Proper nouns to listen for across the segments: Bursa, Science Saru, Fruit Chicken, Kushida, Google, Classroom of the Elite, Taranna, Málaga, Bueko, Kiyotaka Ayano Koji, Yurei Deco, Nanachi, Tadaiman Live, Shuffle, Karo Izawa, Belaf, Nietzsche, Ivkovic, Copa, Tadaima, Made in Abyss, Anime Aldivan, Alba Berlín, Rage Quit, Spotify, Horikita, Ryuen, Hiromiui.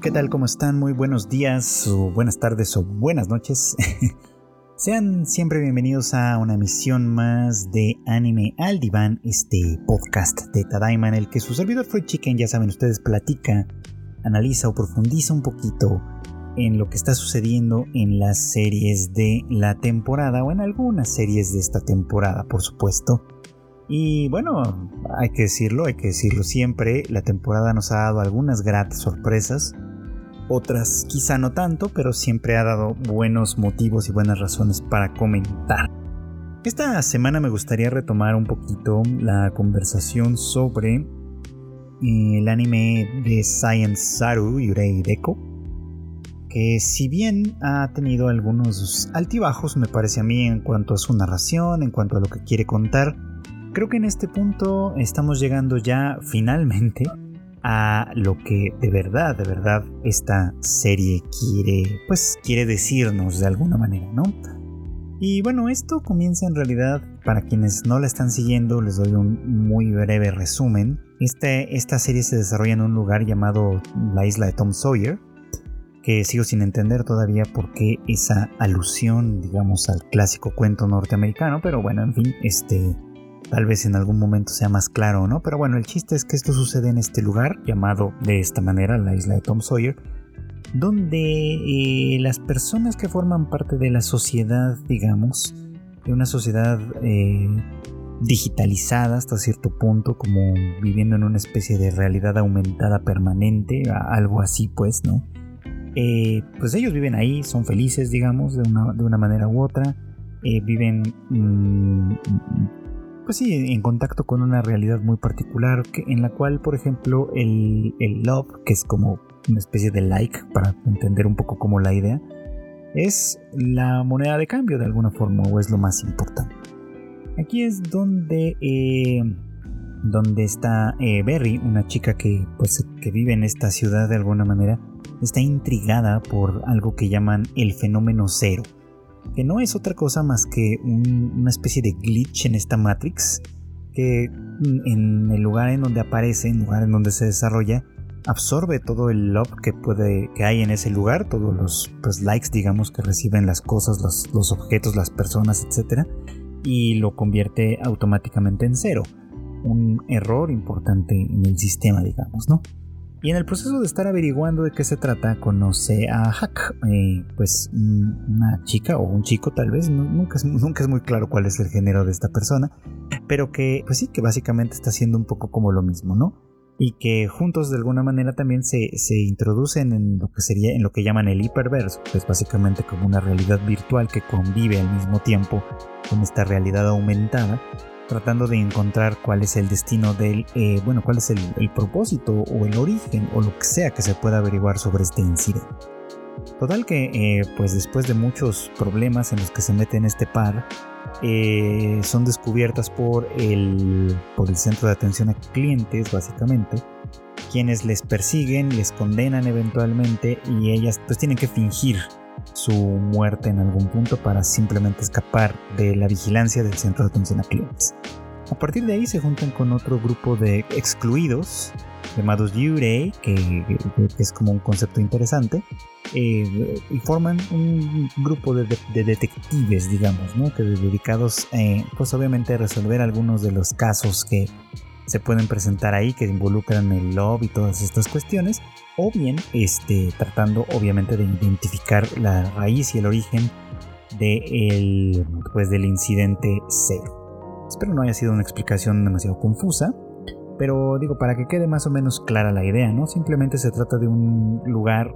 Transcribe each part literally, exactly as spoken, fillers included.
¿Qué tal? ¿Cómo están? Muy buenos días, o buenas tardes, o buenas noches. Sean siempre bienvenidos a una emisión más de Anime Aldivan, este podcast de Tadaiman, en el que su servidor Fruit Chicken, ya saben ustedes, platica, analiza o profundiza un poquito en lo que está sucediendo en las series de la temporada, o en algunas series de esta temporada, por supuesto. Y bueno, hay que decirlo, hay que decirlo siempre, la temporada nos ha dado algunas gratas sorpresas, otras quizá no tanto, pero siempre ha dado buenos motivos y buenas razones para comentar. Esta semana me gustaría retomar un poquito la conversación sobre el anime de Science Saru, Yurei Deco, que si bien ha tenido algunos altibajos, me parece a mí, en cuanto a su narración, en cuanto a lo que quiere contar, creo que en este punto estamos llegando ya finalmente a lo que de verdad, de verdad esta serie quiere, pues quiere decirnos de alguna manera, ¿no? Y bueno, esto comienza en realidad, para quienes no la están siguiendo, les doy un muy breve resumen. Este, esta serie se desarrolla en un lugar llamado la isla de Tom Sawyer, que sigo sin entender todavía por qué esa alusión, digamos, al clásico cuento norteamericano, pero bueno, en fin, este... tal vez en algún momento sea más claro, ¿no? Pero bueno, el chiste es que esto sucede en este lugar, llamado de esta manera, la isla de Tom Sawyer, donde eh, las personas que forman parte de la sociedad, digamos, de una sociedad eh, digitalizada hasta cierto punto, como viviendo en una especie de realidad aumentada permanente, algo así pues, ¿no? Eh, pues ellos viven ahí, son felices, digamos, de una, de una manera u otra, eh, viven... Mmm, pues sí, en contacto con una realidad muy particular, que, en la cual, por ejemplo, el, el love, que es como una especie de like, para entender un poco como la idea, es la moneda de cambio de alguna forma, o es lo más importante. Aquí es donde, eh, donde está eh, Berry, una chica que, pues, que vive en esta ciudad de alguna manera, está intrigada por algo que llaman el fenómeno cero, que no es otra cosa más que un, una especie de glitch en esta Matrix, que en el lugar en donde aparece, en el lugar en donde se desarrolla, absorbe todo el love que puede, que hay en ese lugar, todos los pues, likes, digamos, que reciben las cosas, los, los objetos, las personas, etcétera, y lo convierte automáticamente en cero, un error importante en el sistema, digamos, ¿no? Y en el proceso de estar averiguando de qué se trata, conoce a Hack, eh, pues una chica o un chico tal vez, no, nunca, es, nunca es muy claro cuál es el género de esta persona, pero que pues sí, que básicamente está haciendo un poco como lo mismo, ¿no? Y que juntos de alguna manera también se, se introducen en lo que sería, en lo que llaman el hiperverso, que es básicamente como una realidad virtual que convive al mismo tiempo con esta realidad aumentada, tratando de encontrar cuál es el destino del, eh, bueno, cuál es el, el propósito o el origen o lo que sea que se pueda averiguar sobre este incidente. Total que, eh, pues después de muchos problemas en los que se meten este par, eh, son descubiertas por el, por el centro de atención a clientes, básicamente, quienes les persiguen, les condenan eventualmente y ellas pues tienen que fingir su muerte en algún punto para simplemente escapar de la vigilancia del centro de atención a clientes. A partir de ahí se juntan con otro grupo de excluidos llamados Yurei, que es como un concepto interesante, eh, y forman un grupo de, de, de detectives, digamos, ¿no? Que dedicados eh, pues obviamente a resolver algunos de los casos que se pueden presentar ahí, que involucran el love y todas estas cuestiones, o bien este, tratando obviamente de identificar la raíz y el origen de el, pues, del incidente cero. Espero no haya sido una explicación demasiado confusa, pero digo, para que quede más o menos clara la idea, ¿no? Simplemente se trata de un lugar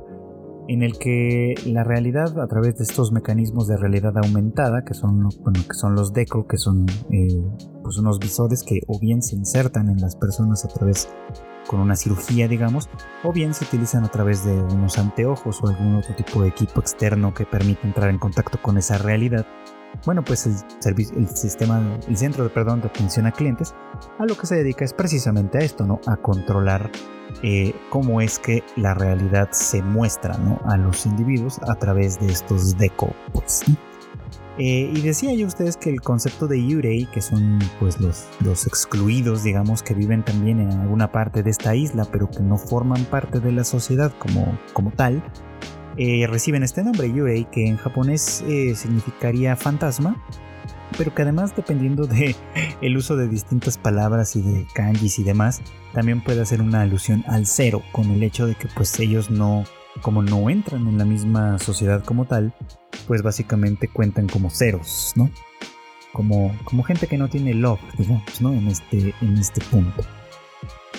en el que la realidad, a través de estos mecanismos de realidad aumentada, que son, bueno, que son los Deco, que son eh, pues unos visores que o bien se insertan en las personas a través con una cirugía, digamos, o bien se utilizan a través de unos anteojos o algún otro tipo de equipo externo que permite entrar en contacto con esa realidad. Bueno, pues el servicio, el sistema, el centro, perdón, de atención a clientes, a lo que se dedica es precisamente a esto, ¿no? A controlar eh, cómo es que la realidad se muestra, ¿no? A los individuos a través de estos Deco, pues, ¿sí? Eh, y decía yo a ustedes que el concepto de Yurei, que son pues los, los excluidos, digamos, que viven también en alguna parte de esta isla, pero que no forman parte de la sociedad como, como tal, eh, reciben este nombre, Yurei, que en japonés eh, significaría fantasma, pero que además, dependiendo de el uso de distintas palabras y de kanjis y demás, también puede hacer una alusión al cero, con el hecho de que pues ellos no, como no entran en la misma sociedad como tal, pues básicamente cuentan como ceros, ¿no? Como, como gente que no tiene log, digamos, ¿no? En este, en este punto.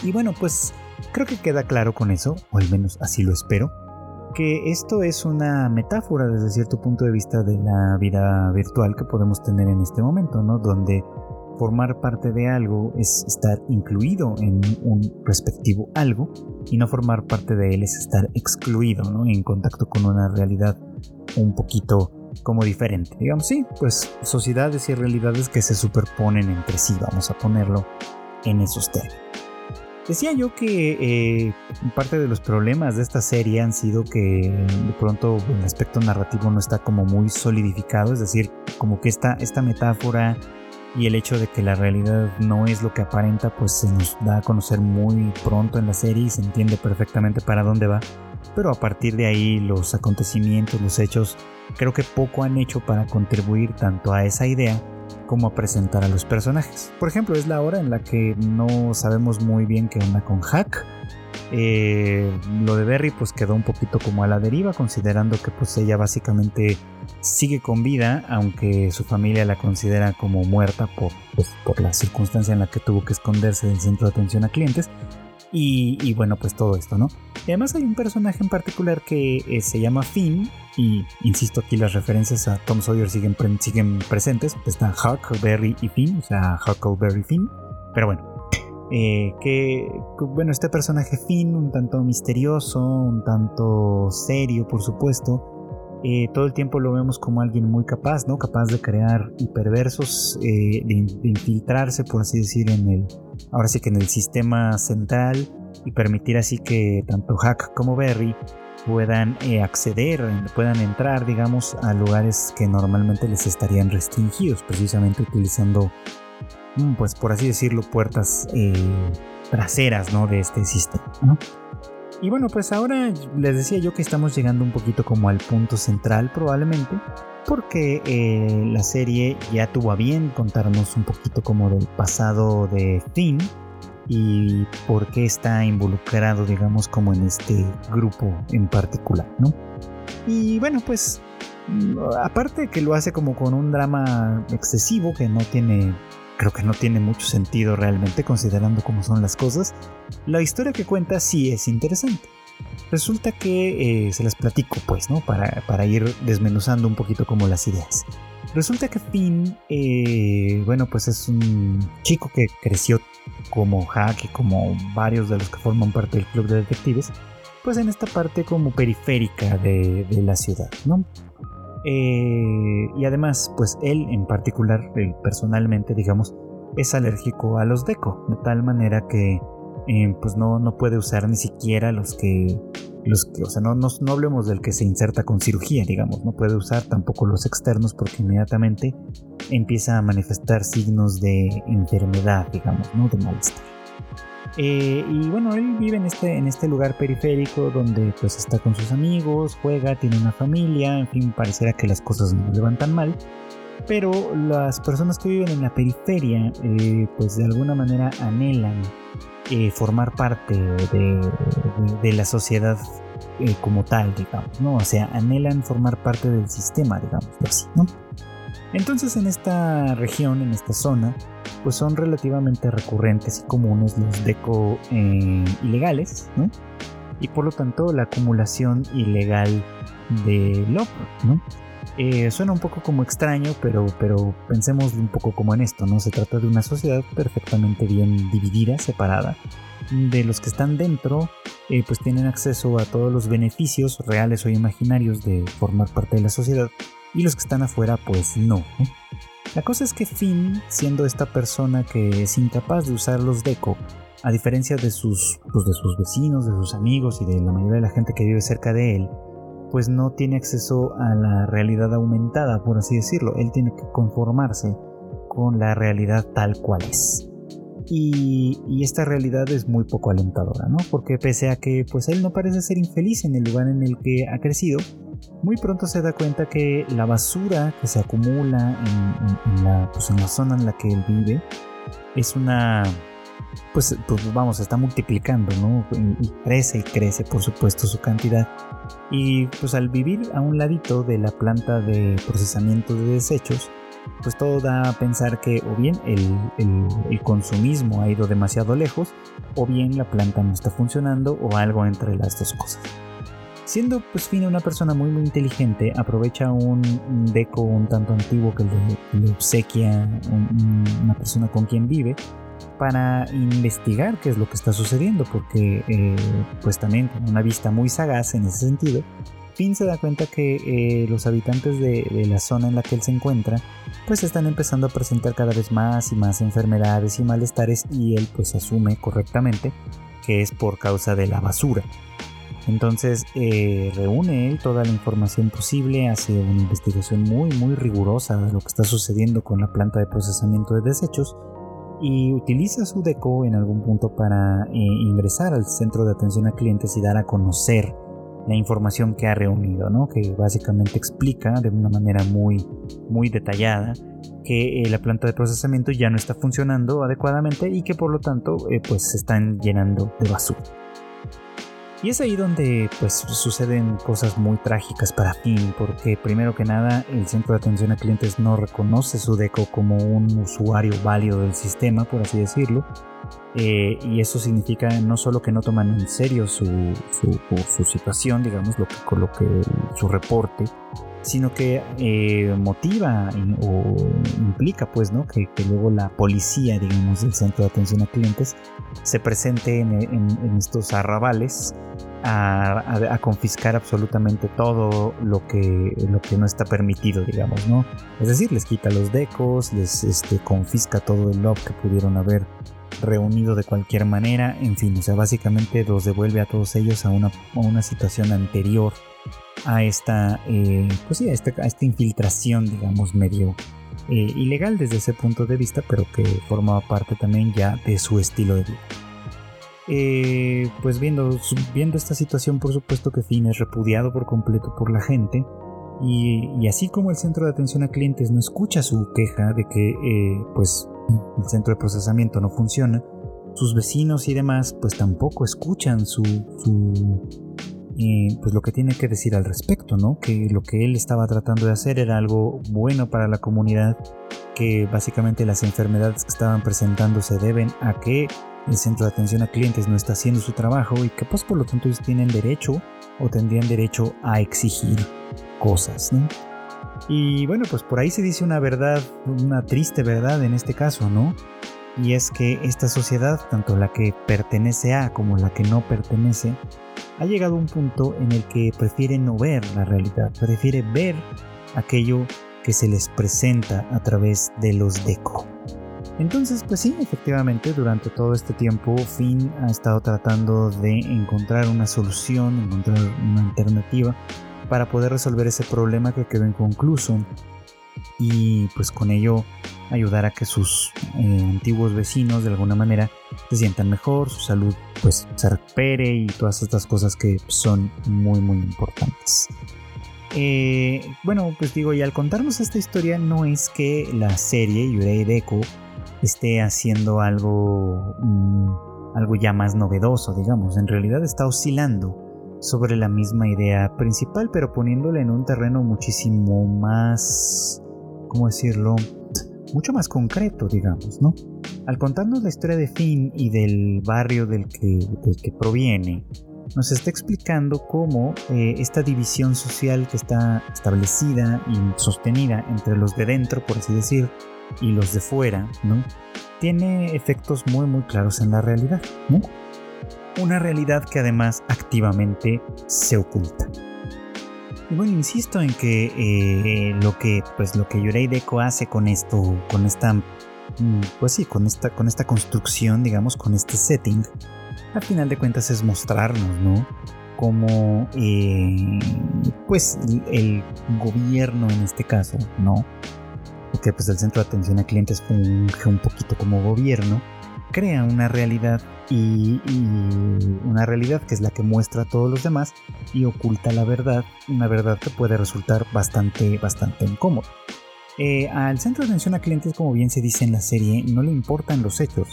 Y bueno, pues creo que queda claro con eso, o al menos así lo espero, que esto es una metáfora desde cierto punto de vista de la vida virtual que podemos tener en este momento, ¿no? Donde formar parte de algo es estar incluido en un respectivo algo, y no formar parte de él es estar excluido, ¿no? En contacto con una realidad un poquito como diferente. Digamos, sí, pues sociedades y realidades que se superponen entre sí, vamos a ponerlo en esos términos. Decía yo que eh, parte de los problemas de esta serie han sido que de pronto el aspecto narrativo no está como muy solidificado, es decir, como que esta, esta metáfora y el hecho de que la realidad no es lo que aparenta, pues se nos da a conocer muy pronto en la serie y se entiende perfectamente para dónde va, pero a partir de ahí los acontecimientos, los hechos, creo que poco han hecho para contribuir tanto a esa idea como a presentar a los personajes. Por ejemplo, es la hora en la que no sabemos muy bien qué onda con Hack. Eh, lo de Berry pues quedó un poquito como a la deriva, considerando que pues ella básicamente sigue con vida, aunque su familia la considera como muerta por, pues, por la circunstancia en la que tuvo que esconderse del centro de atención a clientes. Y, y bueno, pues todo esto, ¿no? Y además hay un personaje en particular que eh, se llama Finn, y insisto, aquí las referencias a Tom Sawyer siguen, pre- siguen presentes. Están Huckleberry y Finn, o sea, Huckleberry Finn. Pero bueno, eh, que, que bueno, este personaje Finn, un tanto misterioso, un tanto serio, por supuesto. Eh, todo el tiempo lo vemos como alguien muy capaz, ¿no? Capaz de crear hiperversos, eh, de, de infiltrarse, por así decir, en el, ahora sí que en el sistema central, y permitir así que tanto Hack como Berry puedan eh, acceder, puedan entrar, digamos, a lugares que normalmente les estarían restringidos, precisamente utilizando, pues por así decirlo, puertas eh, traseras, ¿no? De este sistema, ¿no? Y bueno, pues ahora les decía yo que estamos llegando un poquito como al punto central, probablemente, porque eh, la serie ya tuvo a bien contarnos un poquito como del pasado de Finn y por qué está involucrado, digamos, como en este grupo en particular, ¿no? Y bueno, pues aparte que lo hace como con un drama excesivo que no tiene... Creo que no tiene mucho sentido realmente, considerando cómo son las cosas. La historia que cuenta sí es interesante. Resulta que, eh, se las platico pues, ¿no? Para, para ir desmenuzando un poquito como las ideas. Resulta que Finn, eh, bueno, pues es un chico que creció como Hack y como varios de los que forman parte del club de detectives, pues en esta parte como periférica de, de la ciudad, ¿no? Eh, y además, pues él en particular, él personalmente, digamos, es alérgico a los Deco, de tal manera que eh, pues no, no puede usar ni siquiera los que, los que o sea, no, no, no hablemos del que se inserta con cirugía, digamos, no puede usar tampoco los externos porque inmediatamente empieza a manifestar signos de enfermedad, digamos, ¿no? De malestar. Eh, y bueno, él vive en este, en este lugar periférico donde pues está con sus amigos, juega, tiene una familia, en fin, pareciera que las cosas no le van tan mal, pero las personas que viven en la periferia eh, pues de alguna manera anhelan eh, formar parte de, de, de la sociedad eh, como tal, digamos, ¿no? O sea, anhelan formar parte del sistema, digamos así, ¿no? Entonces en esta región, en esta zona, pues son relativamente recurrentes y comunes los deco eh, ilegales, ¿no? Y por lo tanto la acumulación ilegal de log, ¿no? Eh, suena un poco como extraño, pero, pero pensemos un poco como en esto, ¿no? Se trata de una sociedad perfectamente bien dividida, separada, de los que están dentro, eh, pues tienen acceso a todos los beneficios reales o imaginarios de formar parte de la sociedad, y los que están afuera, pues no, ¿no? La cosa es que Finn, siendo esta persona que es incapaz de usar los deco, a diferencia de sus, pues de sus vecinos, de sus amigos y de la mayoría de la gente que vive cerca de él, pues no tiene acceso a la realidad aumentada, por así decirlo. Él tiene que conformarse con la realidad tal cual es. Y, y esta realidad es muy poco alentadora, ¿no? Porque pese a que pues él no parece ser infeliz en el lugar en el que ha crecido, muy pronto se da cuenta que la basura que se acumula en, en, en, la, pues, en la zona en la que él vive es una... Pues, pues vamos, está multiplicando, ¿no? Y crece y crece, por supuesto, su cantidad. Y pues al vivir a un ladito de la planta de procesamiento de desechos, pues todo da a pensar que o bien el, el, el consumismo ha ido demasiado lejos, o bien la planta no está funcionando, o algo entre las dos cosas. Siendo pues Fina una persona muy muy inteligente, aprovecha un, un Deco un tanto antiguo que le, le obsequia un, una persona con quien vive, para investigar qué es lo que está sucediendo, porque eh, pues también con una vista muy sagaz en ese sentido, Finn se da cuenta que eh, los habitantes de, de la zona en la que él se encuentra pues están empezando a presentar cada vez más y más enfermedades y malestares, y él pues asume correctamente que es por causa de la basura. Entonces eh, reúne él toda la información posible, hace una investigación muy muy rigurosa de lo que está sucediendo con la planta de procesamiento de desechos, y utiliza su Deco en algún punto para eh, ingresar al centro de atención a clientes y dar a conocer la información que ha reunido, ¿no? Que básicamente explica de una manera muy, muy detallada que eh, la planta de procesamiento ya no está funcionando adecuadamente y que por lo tanto eh, pues se están llenando de basura. Y es ahí donde pues suceden cosas muy trágicas para Finn, porque primero que nada el centro de atención a clientes no reconoce su Deco como un usuario válido del sistema, por así decirlo, eh, y eso significa no solo que no toman en serio su, su, su situación, digamos, lo que, lo que, su reporte, sino que eh, motiva o implica pues, ¿no? que, que luego la policía, digamos, del centro de atención a clientes se presente en, en, en estos arrabales a, a, a confiscar absolutamente todo lo que, lo que no está permitido, digamos, ¿no? Es decir, les quita los decos, les este, confisca todo el lob que pudieron haber reunido de cualquier manera, en fin, o sea, básicamente los devuelve a todos ellos a una, a una situación anterior a esta, eh, pues sí, a esta, a esta infiltración, digamos, medio eh, ilegal desde ese punto de vista, pero que formaba parte también ya de su estilo de vida. Eh, pues viendo, viendo esta situación, por supuesto que Finn es repudiado por completo por la gente, y, y así como el centro de atención a clientes no escucha su queja de que eh, pues el centro de procesamiento no funciona, sus vecinos y demás pues tampoco escuchan su... su Eh, pues lo que tiene que decir al respecto, ¿no? Que lo que él estaba tratando de hacer era algo bueno para la comunidad, que básicamente las enfermedades que estaban presentando se deben a que el centro de atención a clientes no está haciendo su trabajo, y que pues por lo tanto ellos tienen derecho o tendrían derecho a exigir cosas, ¿no? Y bueno, pues por ahí se dice una verdad, una triste verdad en este caso, ¿no? Y es que esta sociedad, tanto la que pertenece a como la que no pertenece, ha llegado a un punto en el que prefiere no ver la realidad, prefiere ver aquello que se les presenta a través de los Deco. Entonces, pues sí, efectivamente, durante todo este tiempo Finn ha estado tratando de encontrar una solución, encontrar una alternativa para poder resolver ese problema que quedó inconcluso, y pues con ello ayudar a que sus eh, antiguos vecinos de alguna manera se sientan mejor, su salud pues se recupere y todas estas cosas que son muy muy importantes. Eh, bueno, pues digo, y al contarnos esta historia no es que la serie Yurei Deco esté haciendo algo, mmm, algo ya más novedoso, digamos, en realidad está oscilando sobre la misma idea principal, pero poniéndola en un terreno muchísimo más, ¿cómo decirlo?, mucho más concreto, digamos, ¿no? Al contarnos la historia de Finn y del barrio del que, del que proviene, nos está explicando cómo eh, esta división social que está establecida y sostenida entre los de dentro, por así decir, y los de fuera, ¿no?, tiene efectos muy muy claros en la realidad, ¿no? Una realidad que además activamente se oculta. Y bueno, insisto en que eh, lo que pues lo que Yurei Deco hace con esto, con esta, pues sí, con esta, con esta construcción, digamos, con este setting, al final de cuentas es mostrarnos, ¿no?, cómo eh, pues el gobierno en este caso, ¿no? Porque pues el centro de atención a clientes funge un poquito como gobierno, crea una realidad y, y una realidad que es la que muestra a todos los demás y oculta la verdad, una verdad que puede resultar bastante, bastante incómoda. Eh, al centro de atención a clientes, como bien se dice en la serie, no le importan los hechos.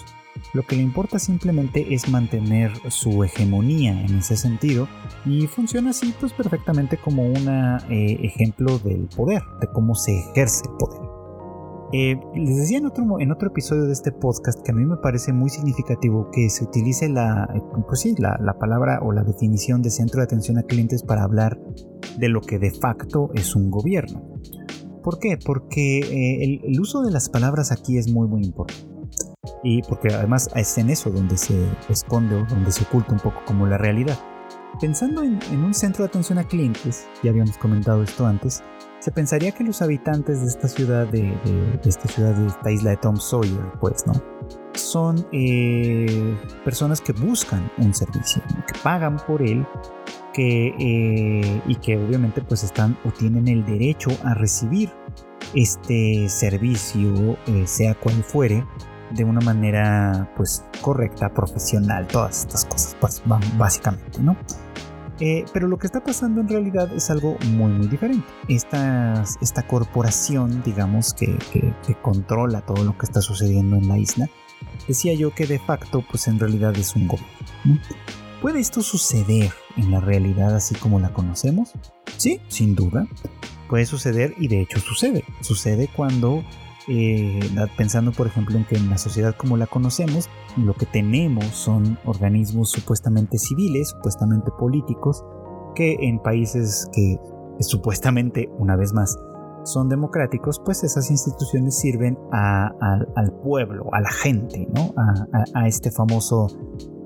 Lo que le importa simplemente es mantener su hegemonía en ese sentido, y funciona así pues perfectamente como un eh, ejemplo del poder, de cómo se ejerce el poder. Eh, les decía en otro, en otro episodio de este podcast que a mí me parece muy significativo que se utilice la, pues sí, la, la palabra o la definición de centro de atención a clientes para hablar de lo que de facto es un gobierno. ¿Por qué? Porque eh, el, el uso de las palabras aquí es muy muy importante, y porque además es en eso donde se esconde o donde se oculta un poco como la realidad. Pensando en, en un centro de atención a clientes, ya habíamos comentado esto antes, se pensaría que los habitantes de esta ciudad, de, de, de esta ciudad, de esta isla de Tom Sawyer, pues, ¿no? Son eh, personas que buscan un servicio, ¿no? Que pagan por él, que, eh, y que obviamente pues están o tienen el derecho a recibir este servicio, eh, sea cual fuere, de una manera pues correcta, profesional, todas estas cosas, pues, básicamente, ¿no? Eh, pero lo que está pasando en realidad es algo muy muy diferente. Esta, esta corporación, digamos, que, que, que controla todo lo que está sucediendo en la isla, decía yo que de facto pues en realidad es un gobierno, ¿no? ¿Puede esto suceder en la realidad así como la conocemos? Sí, sin duda. Puede suceder, y de hecho sucede. Sucede cuando, eh, pensando por ejemplo en que en la sociedad como la conocemos, lo que tenemos son organismos supuestamente civiles, supuestamente políticos, que en países que supuestamente, una vez más, son democráticos, pues esas instituciones sirven a, a, al pueblo, a la gente, ¿no? A, a, a este famoso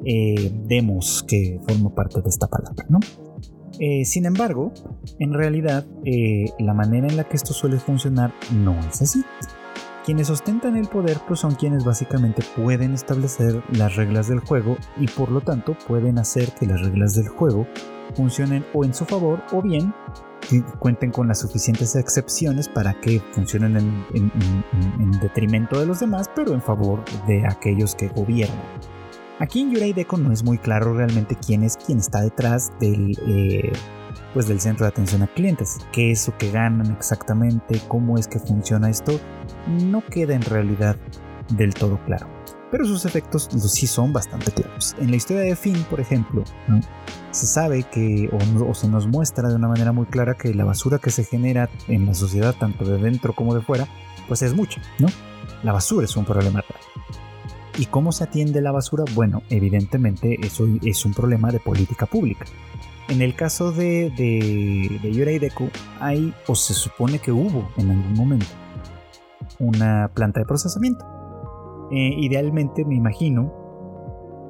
eh, demos que forma parte de esta palabra, ¿no? Eh, sin embargo, en realidad, eh, la manera en la que esto suele funcionar no es así. Quienes ostentan el poder pues son quienes básicamente pueden establecer las reglas del juego, y por lo tanto pueden hacer que las reglas del juego funcionen o en su favor, o bien que cuenten con las suficientes excepciones para que funcionen en, en, en, en detrimento de los demás, pero en favor de aquellos que gobiernan. Aquí en Yurei Deco no es muy claro realmente quién es quien está detrás del... Eh, pues del centro de atención a clientes. ¿Qué es lo que ganan exactamente? ¿Cómo es que funciona esto? No queda en realidad del todo claro, pero sus efectos sí son bastante claros. En la historia de Finn, por ejemplo, ¿no? Se sabe que, o, o se nos muestra de una manera muy clara, que la basura que se genera en la sociedad, tanto de dentro como de fuera, pues es mucha, ¿no? La basura es un problema real. ¿Y cómo se atiende la basura? Bueno, evidentemente eso es un problema de política pública. En el caso de, de, de Yurei Deco, hay, o se supone que hubo en algún momento, una planta de procesamiento. Eh, idealmente, me imagino,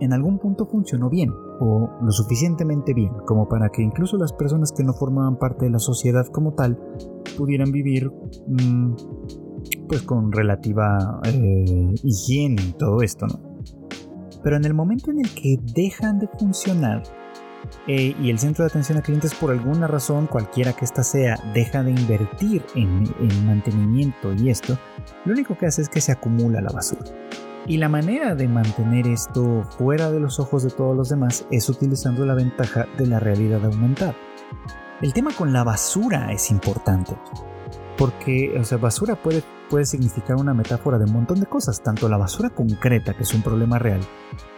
en algún punto funcionó bien, o lo suficientemente bien, como para que incluso las personas que no formaban parte de la sociedad como tal pudieran vivir mmm, pues con relativa eh, higiene y todo esto, ¿no? Pero en el momento en el que dejan de funcionar, Eh, y el centro de atención a clientes, por alguna razón, cualquiera que ésta sea, deja de invertir en, en mantenimiento y esto, lo único que hace es que se acumula la basura. Y la manera de mantener esto fuera de los ojos de todos los demás es utilizando la ventaja de la realidad aumentada. El tema con la basura es importante, porque, o sea, basura puede, puede significar una metáfora de un montón de cosas, tanto la basura concreta, que es un problema real,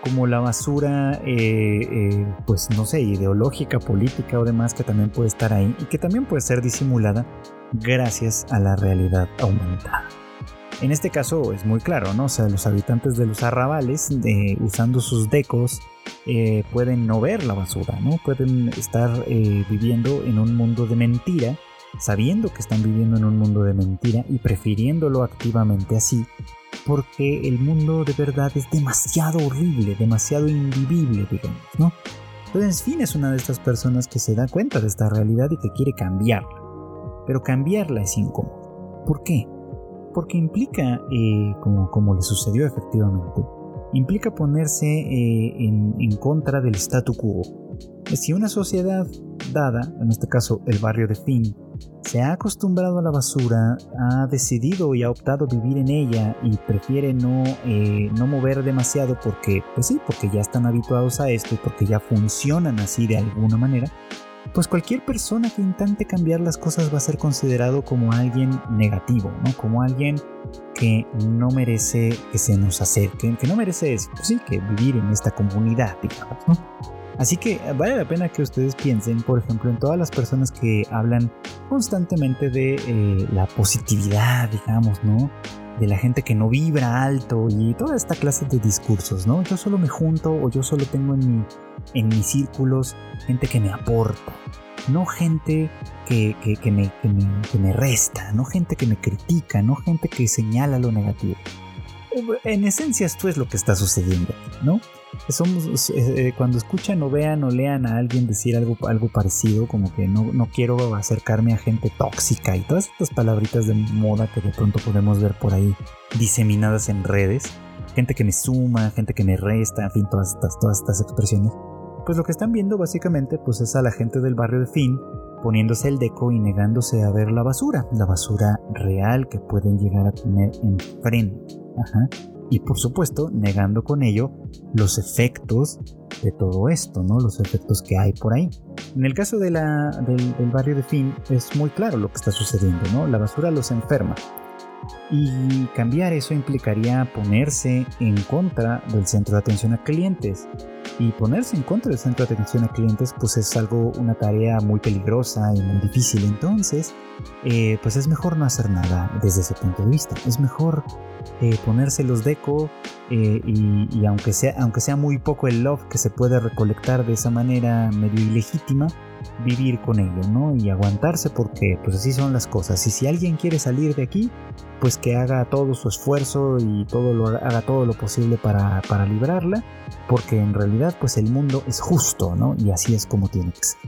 como la basura, eh, eh, pues no sé, ideológica, política o demás, que también puede estar ahí y que también puede ser disimulada gracias a la realidad aumentada. En este caso es muy claro, ¿no? O sea, los habitantes de los arrabales, eh, usando sus decos, eh, pueden no ver la basura, ¿no? Pueden estar eh, viviendo en un mundo de mentira, sabiendo que están viviendo en un mundo de mentira y prefiriéndolo activamente así, porque el mundo de verdad es demasiado horrible, demasiado invivible, digamos, ¿no? Entonces Finn es una de estas personas que se da cuenta de esta realidad y que quiere cambiarla, pero cambiarla es incómodo. ¿Por qué? Porque implica, eh, como, como le sucedió efectivamente, implica ponerse eh, en, en contra del statu quo, que si una sociedad dada, en este caso el barrio de Finn, se ha acostumbrado a la basura, ha decidido y ha optado vivir en ella y prefiere no, eh, no mover demasiado porque, pues sí, porque ya están habituados a esto y porque ya funcionan así de alguna manera, pues cualquier persona que intente cambiar las cosas va a ser considerado como alguien negativo, ¿no? Como alguien que no merece que se nos acerquen, que no merece, pues sí, que vivir en esta comunidad, digamos, ¿no? Así que vale la pena que ustedes piensen, por ejemplo, en todas las personas que hablan constantemente de eh, la positividad, digamos, ¿no? De la gente que no vibra alto y toda esta clase de discursos, ¿no? Yo solo me junto o yo solo tengo en, mi, en mis círculos gente que me aporta, no gente que, que, que, me, que, me, que me resta, no gente que me critica, no gente que señala lo negativo. En esencia esto es lo que está sucediendo, ¿no? Somos, eh, cuando escuchan o vean o lean a alguien decir algo, algo parecido, como que no, no quiero acercarme a gente tóxica y todas estas palabritas de moda que de pronto podemos ver por ahí diseminadas en redes, gente que me suma, gente que me resta, en fin, todas estas, todas estas expresiones, pues lo que están viendo básicamente pues es a la gente del barrio de Finn poniéndose el deco y negándose a ver la basura, la basura real que pueden llegar a tener enfrente. Ajá. Y por supuesto negando con ello los efectos de todo esto, ¿no? Los efectos que hay por ahí. En el caso de la, del, del barrio de Finn es muy claro lo que está sucediendo, ¿no? La basura los enferma. Y cambiar eso implicaría ponerse en contra del centro de atención a clientes. Y ponerse en contra del centro de atención a clientes pues es algo, una tarea muy peligrosa y muy difícil. Entonces, eh, pues es mejor no hacer nada desde ese punto de vista. Es mejor eh, ponerse los deco eh, y, y aunque sea, aunque sea muy poco el love que se puede recolectar de esa manera medio ilegítima, vivir con ello, ¿no? Y aguantarse porque pues así son las cosas. Y si alguien quiere salir de aquí, pues que haga todo su esfuerzo y todo lo, haga todo lo posible para, para librarla, porque en realidad pues el mundo es justo, ¿no? Y así es como tiene que ser.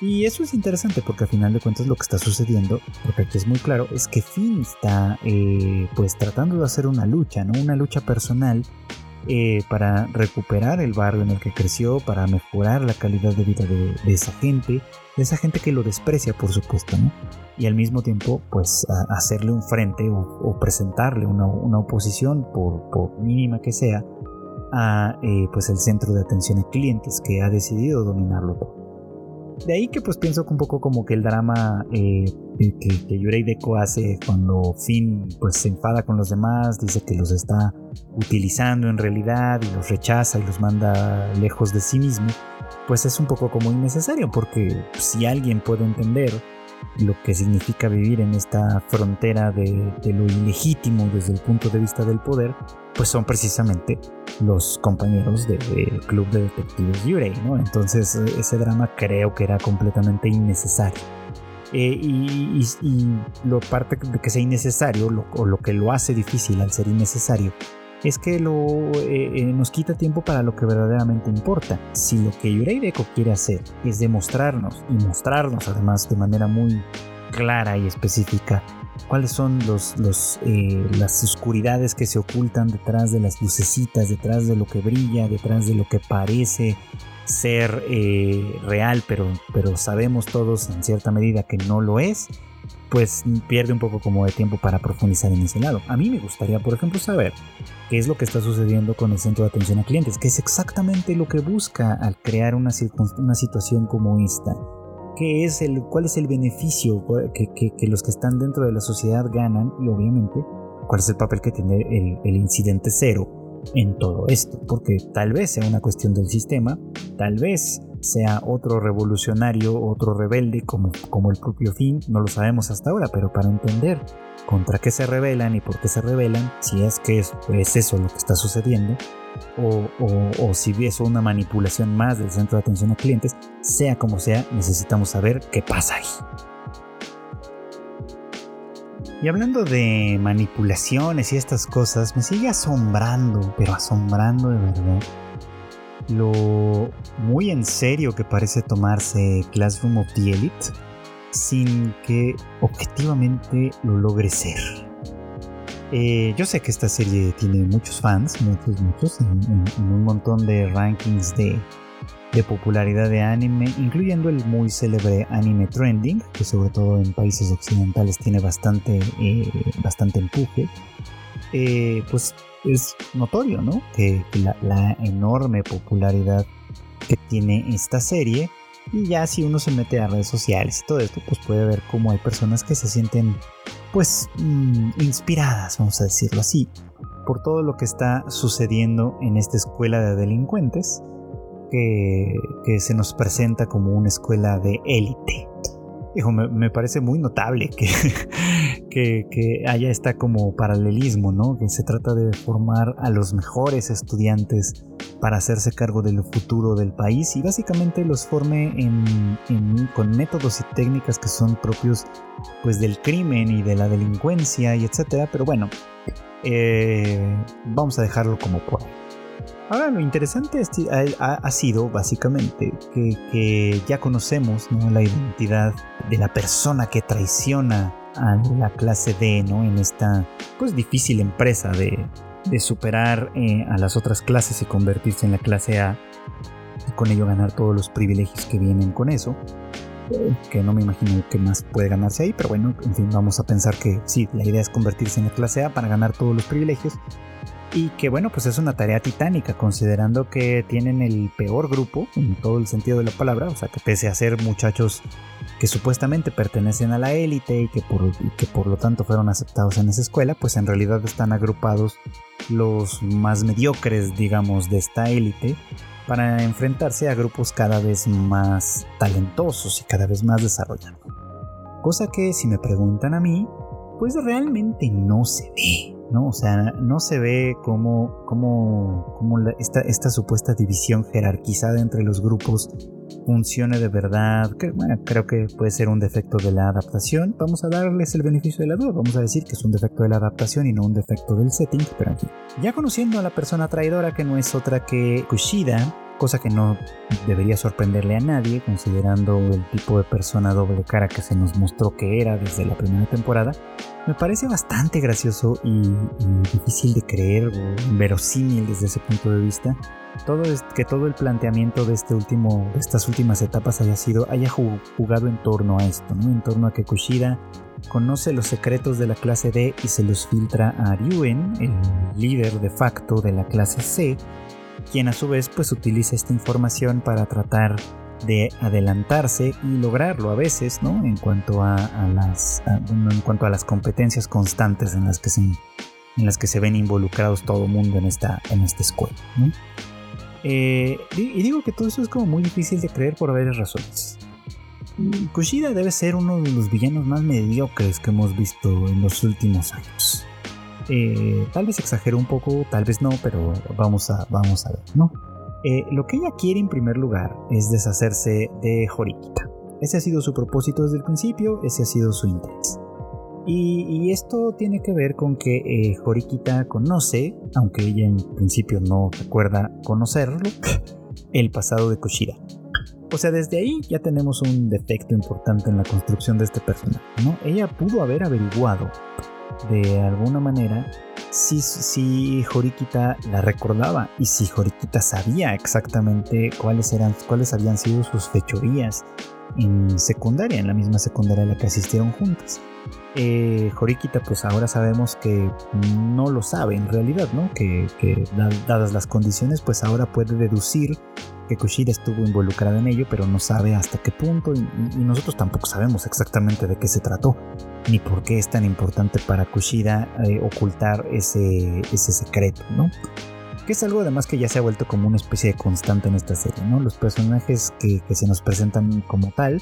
Y eso es interesante porque al final de cuentas lo que está sucediendo, porque aquí es muy claro, es que Finn está eh, pues tratando de hacer una lucha, ¿no? Una lucha personal Eh, para recuperar el barrio en el que creció, para mejorar la calidad de vida de, de esa gente, de esa gente que lo desprecia, por supuesto, ¿no? Y al mismo tiempo, pues, a, hacerle un frente o, o presentarle una, una oposición, por, por mínima que sea, a eh, pues el centro de atención a clientes que ha decidido dominarlo todo. De ahí que pues pienso que un poco como que el drama eh, que, que Yurei Deco hace cuando Finn pues se enfada con los demás, dice que los está utilizando en realidad y los rechaza y los manda lejos de sí mismo, pues es un poco como innecesario, porque si alguien puede entender lo que significa vivir en esta frontera de, de lo ilegítimo desde el punto de vista del poder, pues son precisamente los compañeros del de club de detectives Yurei, ¿no? Entonces ese drama creo que era completamente innecesario. Eh, y, y, y lo parte de que sea innecesario, lo, o lo que lo hace difícil al ser innecesario, es que lo, eh, nos quita tiempo para lo que verdaderamente importa. Si lo que Yurei Deco quiere hacer es demostrarnos, y mostrarnos además de manera muy clara y específica, cuáles son los, los, eh, las oscuridades que se ocultan detrás de las lucecitas, detrás de lo que brilla, detrás de lo que parece ser eh, real, pero, pero sabemos todos en cierta medida que no lo es, pues pierde un poco como de tiempo para profundizar en ese lado. A mí me gustaría, por ejemplo, saber qué es lo que está sucediendo con el centro de atención a clientes, que es exactamente lo que busca al crear una, una situación como esta. ¿Qué es el, ¿Cuál es el beneficio que, que, que los que están dentro de la sociedad ganan? Y obviamente, ¿cuál es el papel que tiene el, el incidente cero en todo esto? Porque tal vez sea una cuestión del sistema, tal vez sea otro revolucionario, otro rebelde como, como el propio Finn, no lo sabemos hasta ahora, pero para entender contra qué se rebelan y por qué se rebelan, si es que es, es eso lo que está sucediendo, o, o, o si es una manipulación más del centro de atención a clientes, sea como sea, necesitamos saber qué pasa ahí. Y hablando de manipulaciones y estas cosas, me sigue asombrando, pero asombrando de verdad, lo muy en serio que parece tomarse Classroom of the Elite sin que objetivamente lo logre ser. Eh, yo sé que esta serie tiene muchos fans, muchos, muchos, en, en, en un montón de rankings de, de popularidad de anime, incluyendo el muy célebre anime trending, que sobre todo en países occidentales tiene bastante, eh, bastante empuje, eh, pues es notorio, ¿no?, que, que la, la enorme popularidad que tiene esta serie. Y ya si uno se mete a redes sociales y todo esto, pues puede ver cómo hay personas que se sienten, pues, mmm, inspiradas, vamos a decirlo así, por todo lo que está sucediendo en esta escuela de delincuentes que, que se nos presenta como una escuela de élite. Hijo, me, me parece muy notable que, que, que haya esta como paralelismo, ¿no? Que se trata de formar a los mejores estudiantes para hacerse cargo del futuro del país y básicamente los forme en, en, con métodos y técnicas que son propios, pues, del crimen y de la delincuencia y etcétera. Pero bueno, eh, vamos a dejarlo como pueda. Ahora, lo interesante ha sido básicamente que, que ya conocemos, ¿no?, la identidad de la persona que traiciona a la clase D, ¿no?, en esta, pues, difícil empresa de, de superar eh, a las otras clases y convertirse en la clase A y con ello ganar todos los privilegios que vienen con eso, que no me imagino que más puede ganarse ahí, pero bueno, en fin, vamos a pensar que sí, la idea es convertirse en la clase A para ganar todos los privilegios. Y que bueno, pues es una tarea titánica, considerando que tienen el peor grupo, en todo el sentido de la palabra. O sea, que pese a ser muchachos que supuestamente pertenecen a la élite y que por, y que por lo tanto fueron aceptados en esa escuela, pues en realidad están agrupados los más mediocres, digamos, de esta élite, para enfrentarse a grupos cada vez más talentosos y cada vez más desarrollados. Cosa que, si me preguntan a mí, pues realmente no se ve, ¿no? O sea, no se ve cómo, cómo, cómo la, esta, esta supuesta división jerarquizada entre los grupos funcione de verdad. Que, bueno, creo que puede ser un defecto de la adaptación. Vamos a darles el beneficio de la duda. Vamos a decir que es un defecto de la adaptación y no un defecto del setting. Pero en fin. Ya conociendo a la persona traidora, que no es otra que Kushida, cosa que no debería sorprenderle a nadie, considerando el tipo de persona doble cara que se nos mostró que era desde la primera temporada, me parece bastante gracioso y, y difícil de creer o inverosímil desde ese punto de vista. Todo es, que todo el planteamiento de este último, de estas últimas etapas haya sido, haya jugado en torno a esto, ¿no? En torno a que Kushida conoce los secretos de la clase D y se los filtra a Ryuen, el líder de facto de la clase C, quien a su vez, pues, utiliza esta información para tratar de adelantarse y lograrlo a veces, ¿no?, en cuanto a, a las a, en cuanto a las competencias constantes en las que se, en las que se ven involucrados todo el mundo en esta, en esta escuela, ¿no? Eh, y digo que todo eso es como muy difícil de creer por varias razones. Kushida debe ser uno de los villanos más mediocres que hemos visto en los últimos años. Eh, tal vez exagero un poco, tal vez no, pero vamos a, vamos a ver, ¿no? Eh, lo que ella quiere en primer lugar es deshacerse de Horikita. Ese ha sido su propósito desde el principio, ese ha sido su interés. Y, y esto tiene que ver con que eh, Horikita conoce, aunque ella en principio no recuerda conocerlo, el pasado de Kushida. O sea, desde ahí ya tenemos un defecto importante en la construcción de este personaje, ¿no? Ella pudo haber averiguado de alguna manera si, si Horikita la recordaba y si Horikita sabía exactamente cuáles, eran, cuáles habían sido sus fechorías en secundaria, en la misma secundaria a la que asistieron juntas. Eh, Horikita, pues ahora sabemos que no lo sabe en realidad, ¿no? Que, que dadas las condiciones, pues ahora puede deducir que Kushida estuvo involucrada en ello, pero no sabe hasta qué punto, y, y nosotros tampoco sabemos exactamente de qué se trató, ni por qué es tan importante para Kushida eh, ocultar ese, ese secreto, ¿no? Que es algo además que ya se ha vuelto como una especie de constante en esta serie, ¿no? Los personajes que, que se nos presentan como tal,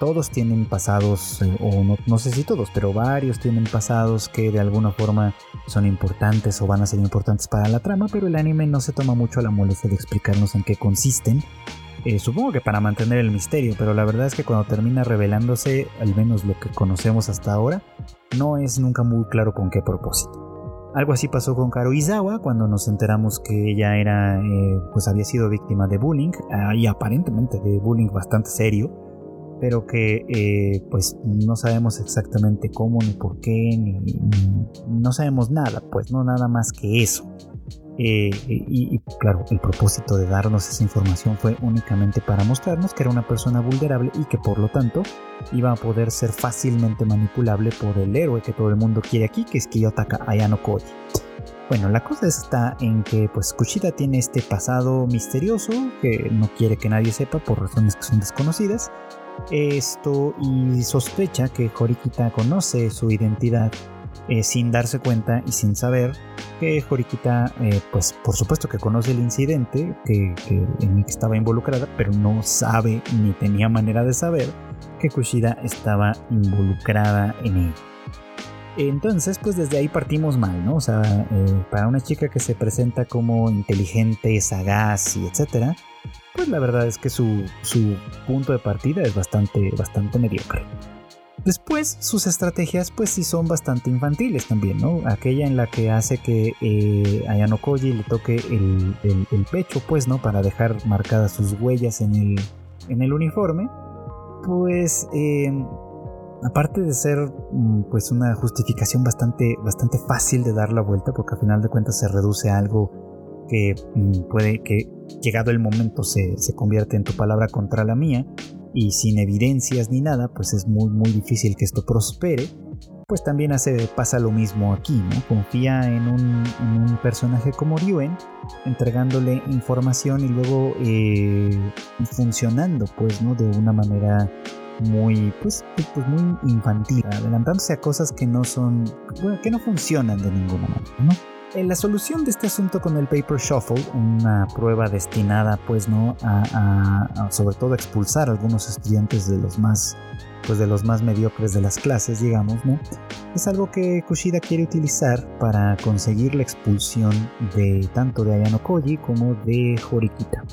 todos tienen pasados, eh, o no, no sé si todos, pero varios tienen pasados que de alguna forma son importantes o van a ser importantes para la trama, pero el anime no se toma mucho la molestia de explicarnos en qué consisten. Eh, supongo que para mantener el misterio, pero la verdad es que cuando termina revelándose, al menos lo que conocemos hasta ahora, no es nunca muy claro con qué propósito. Algo así pasó con Karo Izawa cuando nos enteramos que ella era, eh, pues había sido víctima de bullying, eh, y aparentemente de bullying bastante serio, pero que eh, pues no sabemos exactamente cómo ni por qué, ni, ni no sabemos nada, pues no nada más que eso. Eh, y, y claro, el propósito de darnos esa información fue únicamente para mostrarnos que era una persona vulnerable y que por lo tanto iba a poder ser fácilmente manipulable por el héroe que todo el mundo quiere aquí, que es Kiyotaka Ayano Koji. Bueno, la cosa está en que pues Kushida tiene este pasado misterioso que no quiere que nadie sepa por razones que son desconocidas. Esto, y sospecha que Horikita conoce su identidad, Eh, sin darse cuenta y sin saber que Horikita, eh, pues por supuesto que conoce el incidente que, que en el que estaba involucrada, pero no sabe ni tenía manera de saber que Kushida estaba involucrada en él. Entonces, pues desde ahí partimos mal, ¿no? O sea, eh, para una chica que se presenta como inteligente, sagaz y etcétera, pues la verdad es que su, su punto de partida es bastante, bastante mediocre. Después, sus estrategias pues sí son bastante infantiles también, ¿no? Aquella en la que hace que eh, Ayano Koji le toque el, el, el pecho, pues, ¿no? Para dejar marcadas sus huellas en el, en el uniforme. Pues, eh, aparte de ser pues una justificación bastante, bastante fácil de dar la vuelta, porque al final de cuentas se reduce a algo que puede que, llegado el momento, se, se convierte en tu palabra contra la mía. Y sin evidencias ni nada, pues es muy muy difícil que esto prospere. Pues también hace, pasa lo mismo aquí, ¿no? Confía en un, en un personaje como Ryuen, entregándole información y luego eh, funcionando, pues, ¿no? De una manera muy, pues, pues, muy infantil, adelantándose a cosas que no son, bueno, que no funcionan de ninguna manera, ¿no? La solución de este asunto con el Paper Shuffle, una prueba destinada pues no a, a, a sobre todo a expulsar a algunos estudiantes de los más pues de los más mediocres de las clases, digamos, ¿no? Es algo que Kushida quiere utilizar para conseguir la expulsión de tanto de Ayano Koji como de Horikita.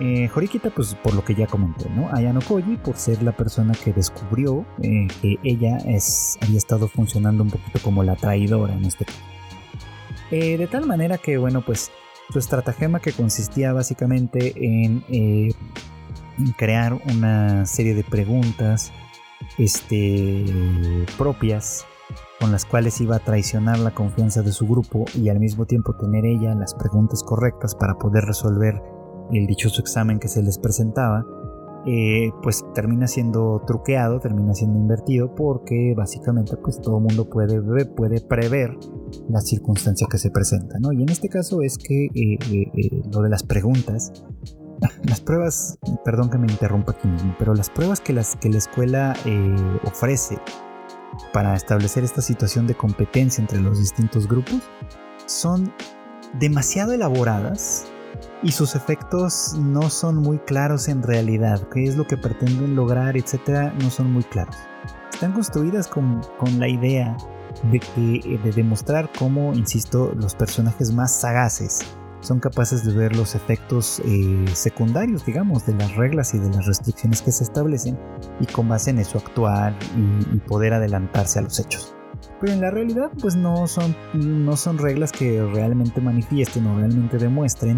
Eh, Horikita, pues por lo que ya comenté, ¿no? Ayano Koji, por ser la persona que descubrió eh, que ella es, había estado funcionando un poquito como la traidora en este caso. Eh, de tal manera que, bueno, pues su estratagema, que consistía básicamente en, eh, en crear una serie de preguntas este, propias, con las cuales iba a traicionar la confianza de su grupo y al mismo tiempo tener ella las preguntas correctas para poder resolver el dichoso examen que se les presentaba, eh, pues termina siendo truqueado, termina siendo invertido, porque básicamente pues todo mundo puede, puede prever la circunstancia que se presenta, ¿no? Y en este caso es que eh, eh, eh, lo de las preguntas, las pruebas, perdón que me interrumpa aquí mismo, pero las pruebas que, las, que la escuela eh, ofrece para establecer esta situación de competencia entre los distintos grupos son demasiado elaboradas y sus efectos no son muy claros en realidad. Qué es lo que pretenden lograr, etcétera, no son muy claros. Están construidas con, con la idea de, que, de demostrar cómo, insisto, los personajes más sagaces son capaces de ver los efectos eh, secundarios, digamos, de las reglas y de las restricciones que se establecen, y con base en eso actuar y, y poder adelantarse a los hechos. Pero en la realidad pues no son, no son reglas que realmente manifiesten o realmente demuestren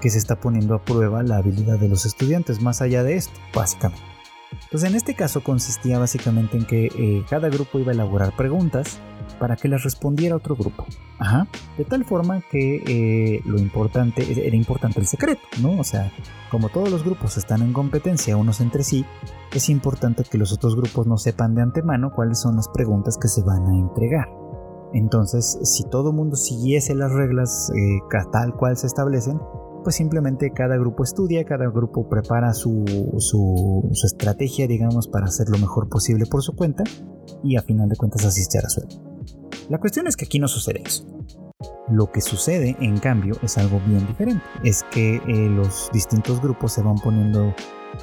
que se está poniendo a prueba la habilidad de los estudiantes más allá de esto, básicamente. Entonces, en este caso consistía básicamente en que eh, cada grupo iba a elaborar preguntas para que las respondiera otro grupo. Ajá. De tal forma que eh, lo importante era importante el secreto, ¿no? O sea, como todos los grupos están en competencia unos entre sí, es importante que los otros grupos no sepan de antemano cuáles son las preguntas que se van a entregar. Entonces, si todo el mundo siguiese las reglas eh, tal cual se establecen, pues simplemente cada grupo estudia, cada grupo prepara su, su, su estrategia, digamos, para hacer lo mejor posible por su cuenta, y a final de cuentas así se resuelve. La cuestión es que aquí no sucede eso. Lo que sucede, en cambio, es algo bien diferente. Es que eh, los distintos grupos se van poniendo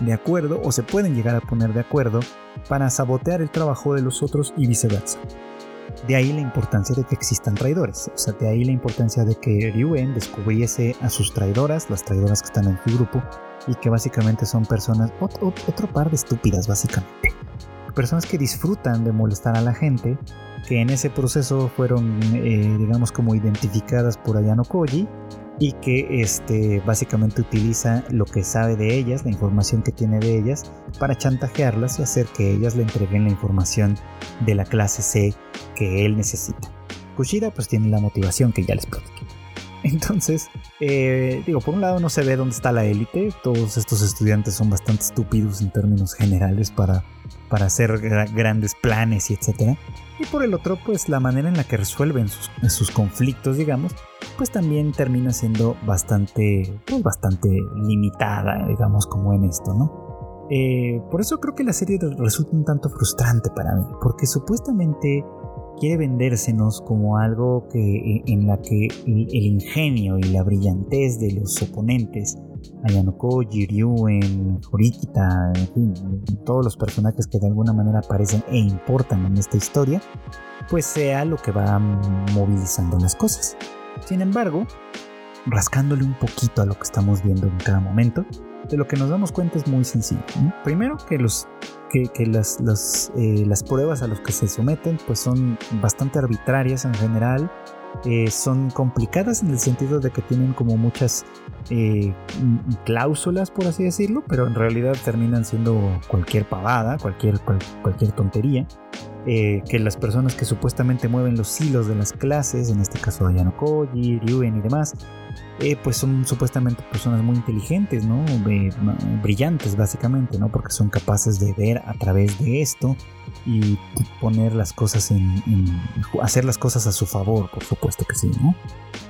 de acuerdo, o se pueden llegar a poner de acuerdo, para sabotear el trabajo de los otros y viceversa. De ahí la importancia de que existan traidores. O sea, de ahí la importancia de que Ryuen descubriese a sus traidoras, las traidoras que están en su grupo, y que básicamente son personas, otro, otro par de estúpidas básicamente. Personas que disfrutan de molestar a la gente, que en ese proceso fueron, eh, digamos, como identificadas por Ayano Koji, y que este, básicamente utiliza lo que sabe de ellas, la información que tiene de ellas, para chantajearlas y hacer que ellas le entreguen la información de la clase C que él necesita. Kushida pues tiene la motivación que ya les platiqué. Entonces, eh, digo, por un lado no se ve dónde está la élite. Todos estos estudiantes son bastante estúpidos en términos generales para, para hacer gra- grandes planes y etcétera. Y por el otro, pues la manera en la que resuelven sus, sus conflictos, digamos, pues también termina siendo bastante, pues bastante limitada, digamos, como en esto, ¿no? Eh, por eso creo que la serie resulta un tanto frustrante para mí, porque supuestamente quiere vendérsenos como algo que, en la que el, el ingenio y la brillantez de los oponentes, Ayanokoji, Ryuen, Horikita, en fin, todos los personajes que de alguna manera aparecen e importan en esta historia, pues sea lo que va movilizando las cosas. Sin embargo, rascándole un poquito a lo que estamos viendo en cada momento, de lo que nos damos cuenta es muy sencillo, ¿no? Primero que los que, que las, las, eh, las pruebas a las que se someten pues son bastante arbitrarias en general, eh, son complicadas en el sentido de que tienen como muchas eh, cláusulas, por así decirlo, pero en realidad terminan siendo cualquier pavada, cualquier, cual, cualquier tontería. Eh, que las personas que supuestamente mueven los hilos de las clases, en este caso Ayanokoji, Ryuen y demás, eh, pues son supuestamente personas muy inteligentes, ¿no? Eh, brillantes básicamente, ¿no? Porque son capaces de ver a través de esto y poner las cosas en, en hacer las cosas a su favor, por supuesto que sí, ¿no?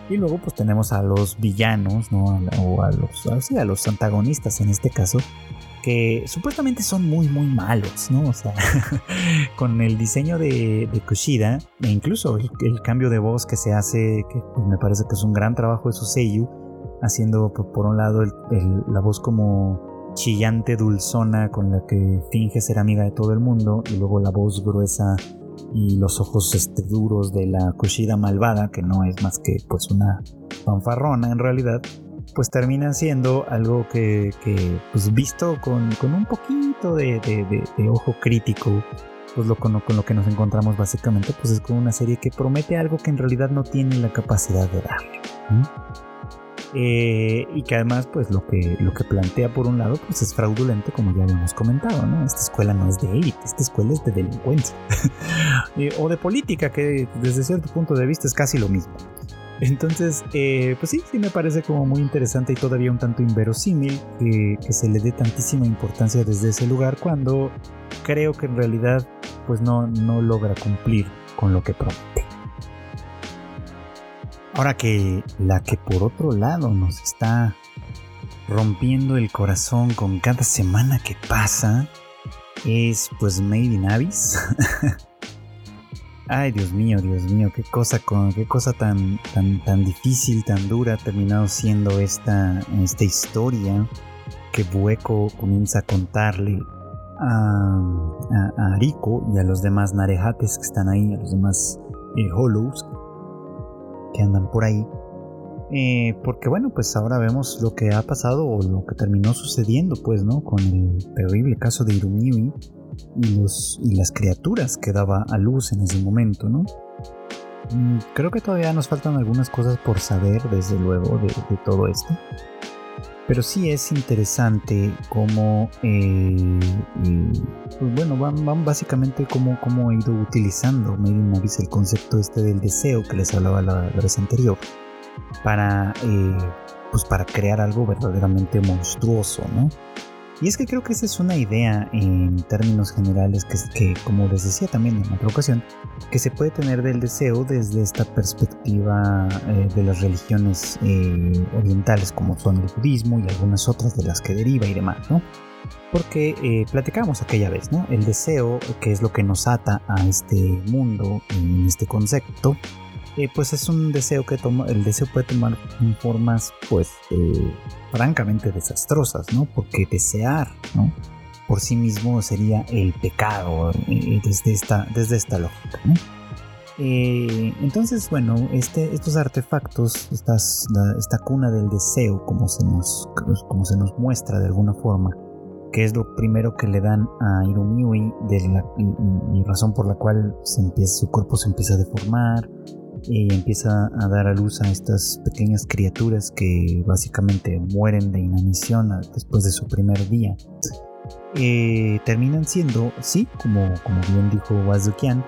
Y luego pues tenemos a los villanos, ¿no? A la, o a los, a, sí, a los antagonistas en este caso, que supuestamente son muy muy malos, ¿no? O sea, con el diseño de, de Kushida e incluso el, el cambio de voz que se hace, que pues, me parece que es un gran trabajo de su seiyū, haciendo por, por un lado el, el, la voz como chillante dulzona con la que finge ser amiga de todo el mundo, y luego la voz gruesa y los ojos este, duros de la Kushida malvada, que no es más que pues una fanfarrona en realidad, pues termina siendo algo que, que pues visto con, con un poquito de, de, de, de ojo crítico, pues lo, con, lo, con lo que nos encontramos básicamente pues es con una serie que promete algo que en realidad no tiene la capacidad de darle, ¿Mm? eh, y que además pues lo que, lo que plantea por un lado pues es fraudulento, como ya habíamos comentado, ¿no? Esta escuela no es de élite, esta escuela es de delincuencia eh, o de política, que desde cierto punto de vista es casi lo mismo. Entonces, eh, pues sí, sí me parece como muy interesante y todavía un tanto inverosímil que, que se le dé tantísima importancia desde ese lugar, cuando creo que en realidad pues no, no logra cumplir con lo que promete. Ahora que la que por otro lado nos está rompiendo el corazón con cada semana que pasa es pues Made in Abyss. Ay, Dios mío, Dios mío, qué cosa, con, qué cosa tan, tan, tan difícil, tan dura ha terminado siendo esta, esta historia que Bueko comienza a contarle a, a, a Ariko y a los demás narejates que están ahí, a los demás eh, hollows que andan por ahí. Eh, porque bueno, pues ahora vemos lo que ha pasado o lo que terminó sucediendo, pues, ¿no? Con el terrible caso de Hirumiui. Y, los, y las criaturas que daba a luz en ese momento, ¿no? Creo que todavía nos faltan algunas cosas por saber, desde luego, de, de todo esto. Pero sí es interesante cómo, eh, eh, pues bueno, van, van básicamente cómo, cómo he ido utilizando Made in Abyss el concepto este del deseo que les hablaba la, la vez anterior, para, eh, pues para crear algo verdaderamente monstruoso, ¿no? Y es que creo que esa es una idea en términos generales que, que, como les decía también en otra ocasión, que se puede tener del deseo desde esta perspectiva eh, de las religiones eh, orientales, como son el budismo y algunas otras de las que deriva y demás, ¿no? Porque eh, platicábamos aquella vez, ¿no? El deseo, que es lo que nos ata a este mundo, en este concepto, eh, pues es un deseo que toma, el deseo puede tomar formas, pues, eh, francamente desastrosas, ¿no? Porque desear, ¿no?, por sí mismo sería el pecado, eh, desde esta, desde esta lógica, ¿no? Eh, entonces, bueno, este, estos artefactos, estas, la, esta cuna del deseo, como se nos, como se nos muestra de alguna forma, que es lo primero que le dan a Hirumiui, de la y, y, y razón por la cual se empieza, su cuerpo se empieza a deformar, y empieza a dar a luz a estas pequeñas criaturas que básicamente mueren de inanición después de su primer día. Eh, terminan siendo, sí, como, como bien dijo Wazukian,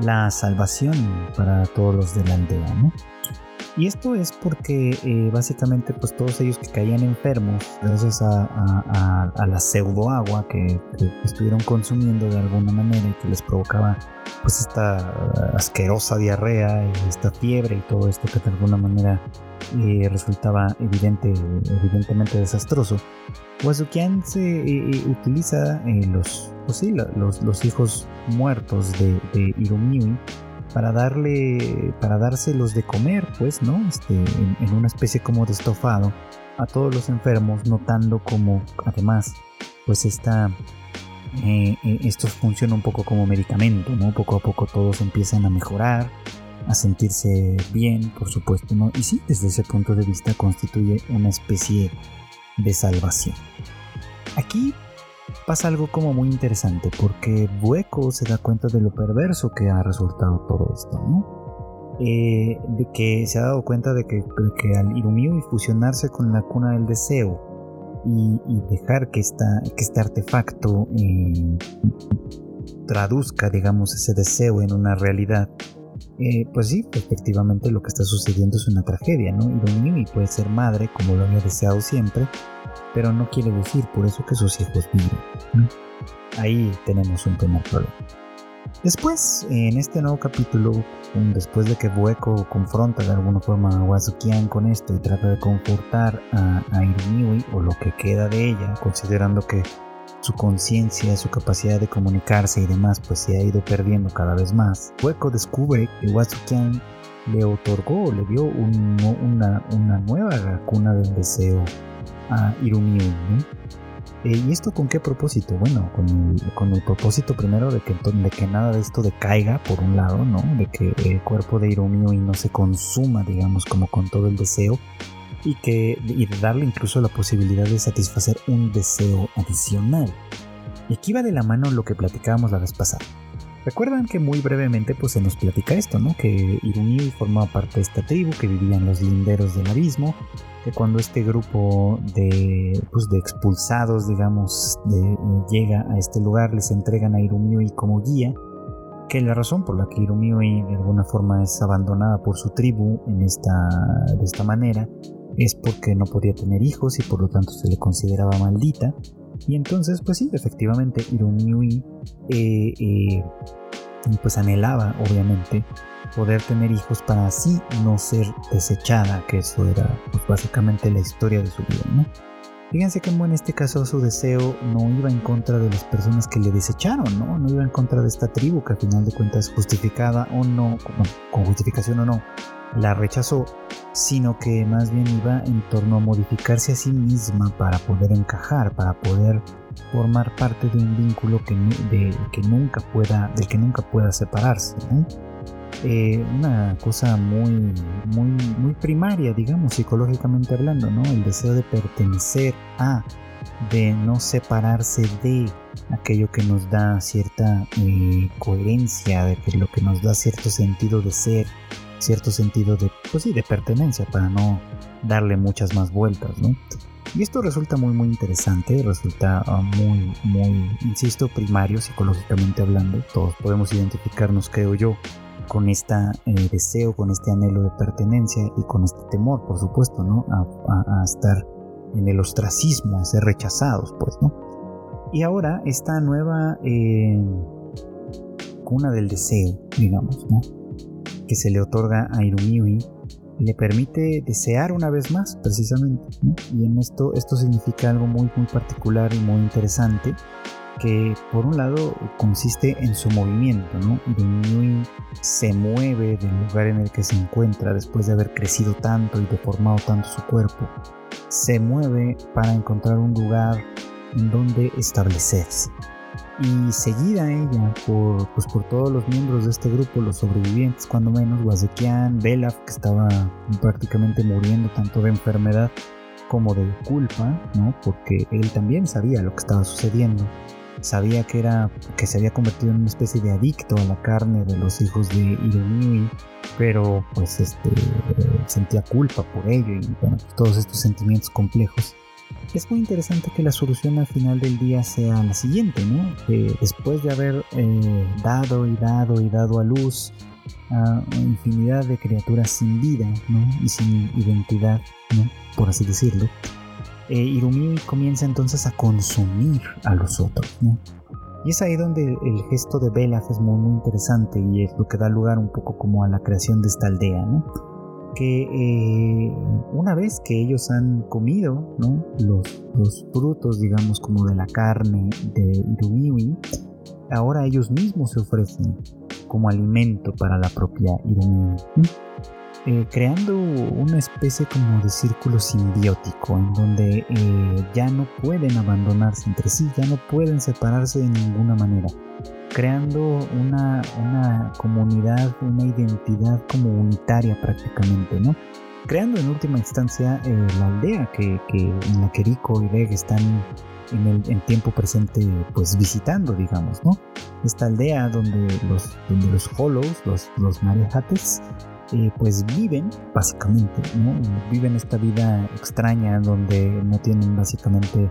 la salvación para todos los de la aldea, ¿no? Y esto es porque eh, básicamente pues todos ellos que caían enfermos gracias a, a, a, a la pseudoagua que, que estuvieron consumiendo de alguna manera y que les provocaba pues esta asquerosa diarrea y esta fiebre y todo esto que de alguna manera eh, resultaba evidente, evidentemente desastroso. Wazukian se eh, utiliza eh, los, pues sí, los, los hijos muertos de, de Hiromiui para darle, para dárselos de comer, pues, ¿no? Este, en, en una especie como de estofado a todos los enfermos, notando como, además, pues esta, eh, esto funciona un poco como medicamento, ¿no? Poco a poco todos empiezan a mejorar, a sentirse bien, por supuesto, ¿no? Y sí, desde ese punto de vista constituye una especie de salvación. Aquí pasa algo como muy interesante, porque Bueko se da cuenta de lo perverso que ha resultado todo esto, ¿no? Eh, de que se ha dado cuenta de que, de que al Hiromiui fusionarse con la cuna del deseo y, y dejar que, esta, que este artefacto eh, traduzca, digamos, ese deseo en una realidad, eh, pues sí, efectivamente lo que está sucediendo es una tragedia, ¿no? Hiromiui puede ser madre, como lo había deseado siempre, pero no quiere decir por eso que sus hijos viven, ¿no? Ahí tenemos un primer problema. Después, en este nuevo capítulo, después de que Bueko confronta de alguna forma a Wazukian con esto y trata de confortar a, a Hiromiui, o lo que queda de ella, considerando que su conciencia, su capacidad de comunicarse y demás, pues se ha ido perdiendo cada vez más, Bueko descubre que Wazukian le otorgó, le dio un, una, una nueva cuna del deseo a Hiromiui, ¿no? Eh, ¿Y esto con qué propósito? Bueno, con el, con el propósito primero de que, de que nada de esto decaiga, por un lado, ¿no? De que el cuerpo de Hiromiui no se consuma, digamos, como con todo el deseo, y que y darle incluso la posibilidad de satisfacer un deseo adicional. Y aquí va de la mano lo que platicábamos la vez pasada. Recuerdan que muy brevemente pues se nos platica esto, ¿no? Que Hiromiui formaba parte de esta tribu que vivía en los linderos del abismo, que cuando este grupo de, pues, de expulsados, digamos, de, llega a este lugar, les entregan a Hiromiui como guía, que la razón por la que Hiromiui de alguna forma es abandonada por su tribu en esta, de esta manera es porque no podía tener hijos y por lo tanto se le consideraba maldita. Y entonces, pues sí, efectivamente, Hiromiui eh, eh, pues anhelaba, obviamente, poder tener hijos para así no ser desechada, que eso era pues, básicamente la historia de su vida, ¿no? Fíjense que en este caso su deseo no iba en contra de las personas que le desecharon, ¿no? No iba en contra de esta tribu que al final de cuentas, justificada o no, con, con justificación o no, la rechazó, sino que más bien iba en torno a modificarse a sí misma para poder encajar, para poder formar parte de un vínculo que, de, que nunca pueda, del que nunca pueda separarse, ¿no? Eh, una cosa muy, muy, muy primaria, digamos, psicológicamente hablando, ¿no? El deseo de pertenecer a, de no separarse de aquello que nos da cierta eh, coherencia, de que lo que nos da cierto sentido de ser, cierto sentido de, pues sí, de pertenencia, para no darle muchas más vueltas, ¿no? Y esto resulta muy muy interesante, resulta muy, muy, insisto, primario psicológicamente hablando. Todos podemos identificarnos, creo yo, con este eh, deseo, con este anhelo de pertenencia y con este temor, por supuesto, ¿no? A, a, a estar en el ostracismo, a ser rechazados, pues, ¿no? Y ahora esta nueva eh, cuna del deseo, digamos, ¿no? Que se le otorga a Hiromiui le permite desear una vez más, precisamente, ¿no? Y en esto esto significa algo muy muy particular y muy interesante, que por un lado consiste en su movimiento, ¿no? Hiromiui se mueve del lugar en el que se encuentra después de haber crecido tanto y deformado tanto su cuerpo, se mueve para encontrar un lugar en donde establecerse. Y seguida ella por, pues por todos los miembros de este grupo, los sobrevivientes cuando menos, Wazukian, Belaf, que estaba prácticamente muriendo tanto de enfermedad como de culpa, ¿no? Porque él también sabía lo que estaba sucediendo, sabía que, era, que se había convertido en una especie de adicto a la carne de los hijos de Hiromiui, pero pues este, sentía culpa por ello y bueno, pues todos estos sentimientos complejos. Es muy interesante que la solución al final del día sea la siguiente, ¿no? Que después de haber eh, dado y dado y dado a luz a infinidad de criaturas sin vida, ¿no? Y sin identidad, ¿no? Por así decirlo. Eh, Hirumiyu comienza entonces a consumir a los otros, ¿no? Y es ahí donde el gesto de Belaf es muy, muy interesante, y es lo que da lugar un poco como a la creación de esta aldea, ¿no? Que eh, una vez que ellos han comido, ¿no? los, los frutos, digamos, como de la carne de Hirumiyu, ahora ellos mismos se ofrecen como alimento para la propia Hirumiyu, ¿no? Eh, creando una especie como de círculo simbiótico en donde eh, ya no pueden abandonarse entre sí, ya no pueden separarse de ninguna manera, creando una, una comunidad, una identidad como unitaria prácticamente, ¿no? Creando en última instancia eh, la aldea que, que en la que Riko y Reg están en el en tiempo presente pues visitando, digamos, ¿no? Esta aldea donde los, donde los Hollows, los, los Marejates, Eh, pues viven básicamente, ¿no? Viven esta vida extraña donde no tienen básicamente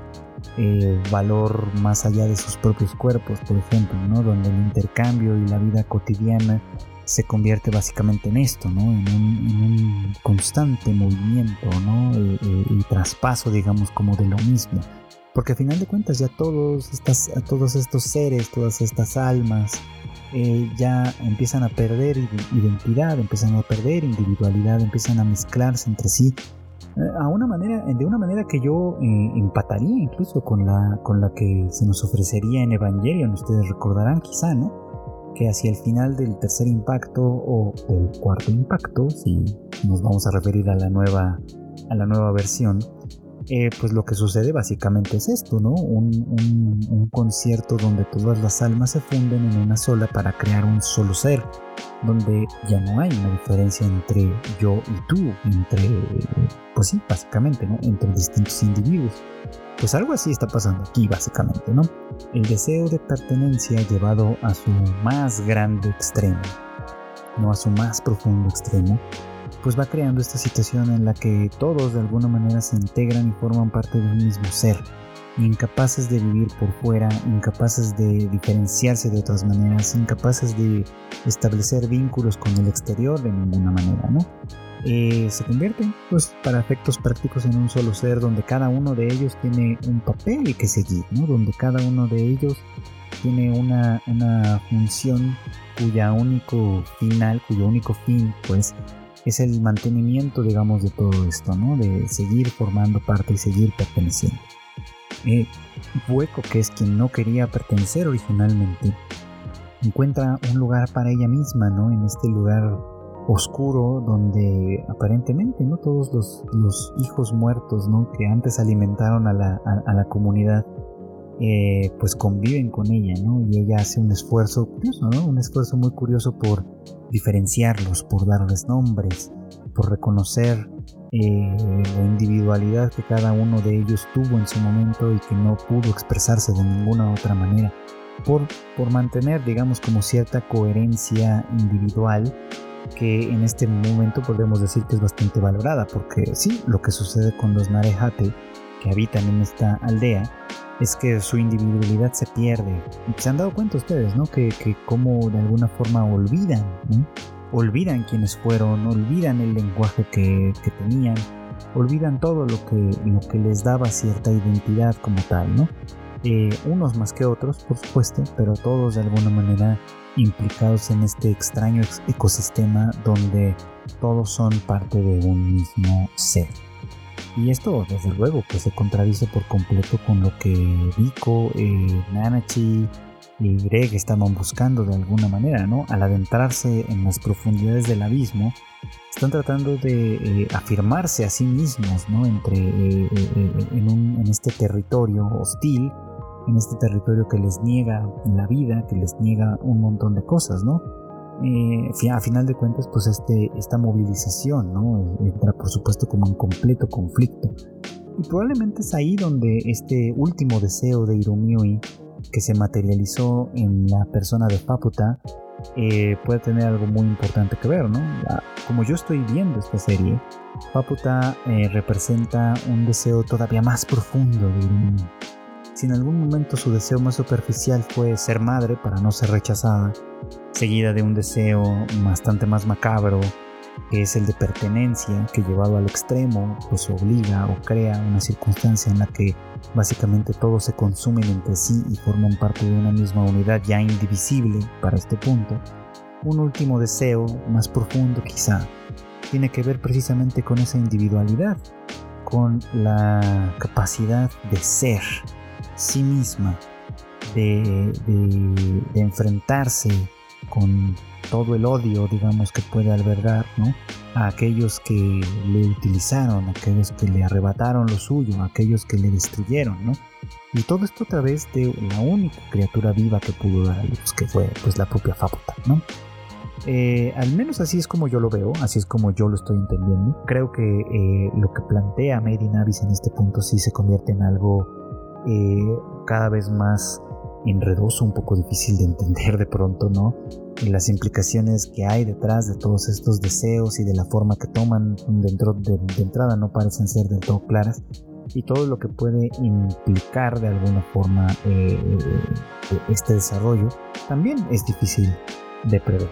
eh, valor más allá de sus propios cuerpos, por ejemplo, ¿no? Donde el intercambio y la vida cotidiana se convierte básicamente en esto, ¿no? En un, en un constante movimiento, ¿no? Eh, eh, el traspaso, digamos, como de lo mismo. Porque al final de cuentas ya todos, estas, todos estos seres, todas estas almas, Eh, ya empiezan a perder identidad, empiezan a perder individualidad, empiezan a mezclarse entre sí eh, a una manera, de una manera que yo eh, empataría incluso con la, con la que se nos ofrecería en Evangelion. Ustedes recordarán quizá, ¿no? Que hacia el final del tercer impacto o del cuarto impacto, si nos vamos a referir a la nueva, a la nueva versión, Eh, pues lo que sucede básicamente es esto, ¿no? Un, un, un concierto donde todas las almas se funden en una sola para crear un solo ser, donde ya no hay una diferencia entre yo y tú, entre, pues sí, básicamente, ¿no? Entre distintos individuos. Pues algo así está pasando aquí, básicamente, ¿no? El deseo de pertenencia llevado a su más grande extremo, no a su más profundo extremo, pues va creando esta situación en la que todos de alguna manera se integran y forman parte de un mismo ser, incapaces de vivir por fuera, incapaces de diferenciarse de otras maneras, incapaces de establecer vínculos con el exterior de ninguna manera, ¿no? Eh, se convierten, pues, para efectos prácticos en un solo ser donde cada uno de ellos tiene un papel que seguir, ¿no? Donde cada uno de ellos tiene una, una función cuya único final, cuyo único fin, pues, es el mantenimiento, digamos, de todo esto, ¿no? De seguir formando parte y seguir perteneciendo. Eh, Hueco, que es quien no quería pertenecer originalmente, encuentra un lugar para ella misma, ¿no? En este lugar oscuro donde aparentemente, ¿no? Todos los, los hijos muertos, ¿no? Que antes alimentaron a la, a, a la comunidad, eh, pues conviven con ella, ¿no? Y ella hace un esfuerzo curioso, ¿no? Un esfuerzo muy curioso por diferenciarlos, por darles nombres, por reconocer eh, la individualidad que cada uno de ellos tuvo en su momento y que no pudo expresarse de ninguna otra manera, por, por mantener, digamos, como cierta coherencia individual que en este momento podemos decir que es bastante valorada, porque sí, lo que sucede con los Narehate que habitan en esta aldea es que su individualidad se pierde. Se han dado cuenta ustedes, ¿no? Que, que como de alguna forma olvidan, ¿no? Olvidan quiénes fueron, olvidan el lenguaje que, que tenían, olvidan todo lo que, lo que les daba cierta identidad como tal, ¿no? Eh, unos más que otros, por supuesto, pero todos de alguna manera implicados en este extraño ecosistema donde todos son parte de un mismo ser. Y esto, desde luego, pues se contradice por completo con lo que Riko, eh, Nanachi y Greg estaban buscando de alguna manera, ¿no? Al adentrarse en las profundidades del abismo, están tratando de eh, afirmarse a sí mismos, ¿no? Entre, eh, eh, en, un, en este territorio hostil, en este territorio que les niega la vida, que les niega un montón de cosas, ¿no? Eh, a final de cuentas, pues este, esta movilización, ¿no? Entra por supuesto como en completo conflicto, y probablemente es ahí donde este último deseo de Hirumiyu, que se materializó en la persona de Paputa, eh, puede tener algo muy importante que ver, ¿no? Como yo estoy viendo esta serie, Paputa eh, representa un deseo todavía más profundo de Hirumiyu. Si en algún momento su deseo más superficial fue ser madre para no ser rechazada, seguida de un deseo bastante más macabro, que es el de pertenencia, que llevado al extremo pues obliga o crea una circunstancia en la que básicamente todos se consumen entre sí y forman parte de una misma unidad ya indivisible para este punto. Un último deseo, más profundo quizá, tiene que ver precisamente con esa individualidad, con la capacidad de ser sí misma, de, de, de enfrentarse con todo el odio, digamos, que puede albergar, ¿no?, a aquellos que le utilizaron, a aquellos que le arrebataron lo suyo, a aquellos que le destruyeron, ¿no? Y todo esto a través de la única criatura viva que pudo dar a luz, que fue pues la propia Fabuta, ¿no? Eh, al menos así es como yo lo veo, así es como yo lo estoy entendiendo. Creo que eh, lo que plantea Made in Abyss en este punto sí se convierte en algo eh, cada vez más enredoso, un poco difícil de entender de pronto, ¿no? Las implicaciones que hay detrás de todos estos deseos y de la forma que toman dentro de, de entrada no parecen ser del todo claras, y todo lo que puede implicar de alguna forma eh, este desarrollo también es difícil de prever.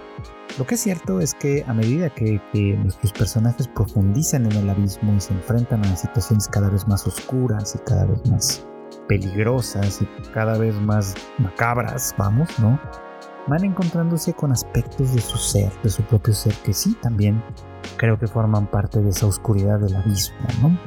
Lo que es cierto es que a medida que, que nuestros personajes profundizan en el abismo y se enfrentan a situaciones cada vez más oscuras y cada vez más peligrosas y cada vez más macabras, vamos, ¿no?, van encontrándose con aspectos de su ser, de su propio ser, que sí también creo que forman parte de esa oscuridad del abismo, ¿no?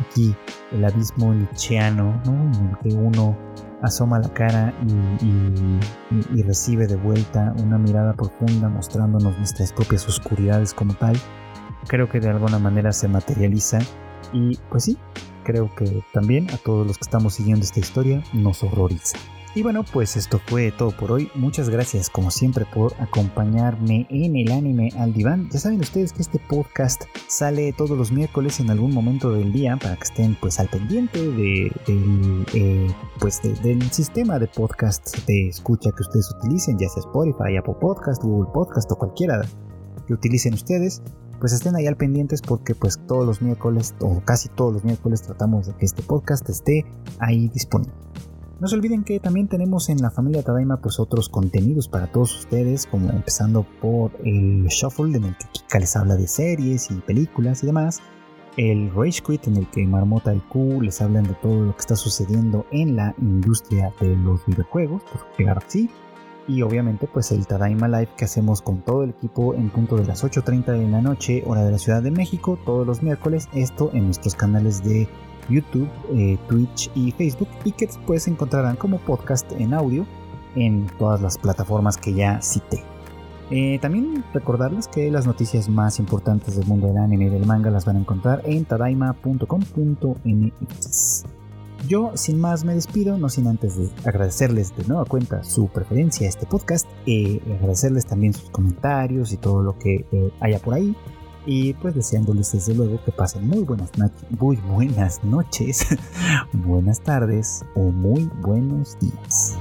Aquí el abismo nietzscheano, ¿no?, en el que uno asoma la cara y, y, y, y recibe de vuelta una mirada profunda mostrándonos nuestras propias oscuridades como tal. Creo que de alguna manera se materializa y pues sí, creo que también a todos los que estamos siguiendo esta historia nos horroriza. Y bueno, pues esto fue todo por hoy. Muchas gracias como siempre por acompañarme en el Anime Aldivan. Ya saben ustedes que este podcast sale todos los miércoles en algún momento del día para que estén pues al pendiente de, de, eh, pues, de, del sistema de podcast de escucha que ustedes utilicen, ya sea Spotify, Apple Podcast, Google Podcast o cualquiera que utilicen ustedes. Pues estén ahí al pendientes porque pues todos los miércoles o casi todos los miércoles tratamos de que este podcast esté ahí disponible. No se olviden que también tenemos en la familia Tadaima pues otros contenidos para todos ustedes, como empezando por el Shuffle, en el que Kika les habla de series y películas y demás, el Rage Quit, en el que Marmota y Q les hablan de todo lo que está sucediendo en la industria de los videojuegos, por llegar así, y obviamente pues el Tadaima Live que hacemos con todo el equipo en punto de las ocho treinta de la noche, hora de la Ciudad de México, todos los miércoles, esto en nuestros canales de YouTube, eh, Twitch y Facebook, y que después encontrarán como podcast en audio en todas las plataformas que ya cité. Eh, también recordarles que las noticias más importantes del mundo del anime y del manga las van a encontrar en tadaima punto com punto m x. Yo sin más me despido, no sin antes de agradecerles de nueva cuenta su preferencia a este podcast, eh, agradecerles también sus comentarios y todo lo que eh, haya por ahí. Y pues deseándoles desde luego que pasen muy buenas, no- muy buenas noches, buenas tardes o muy buenos días.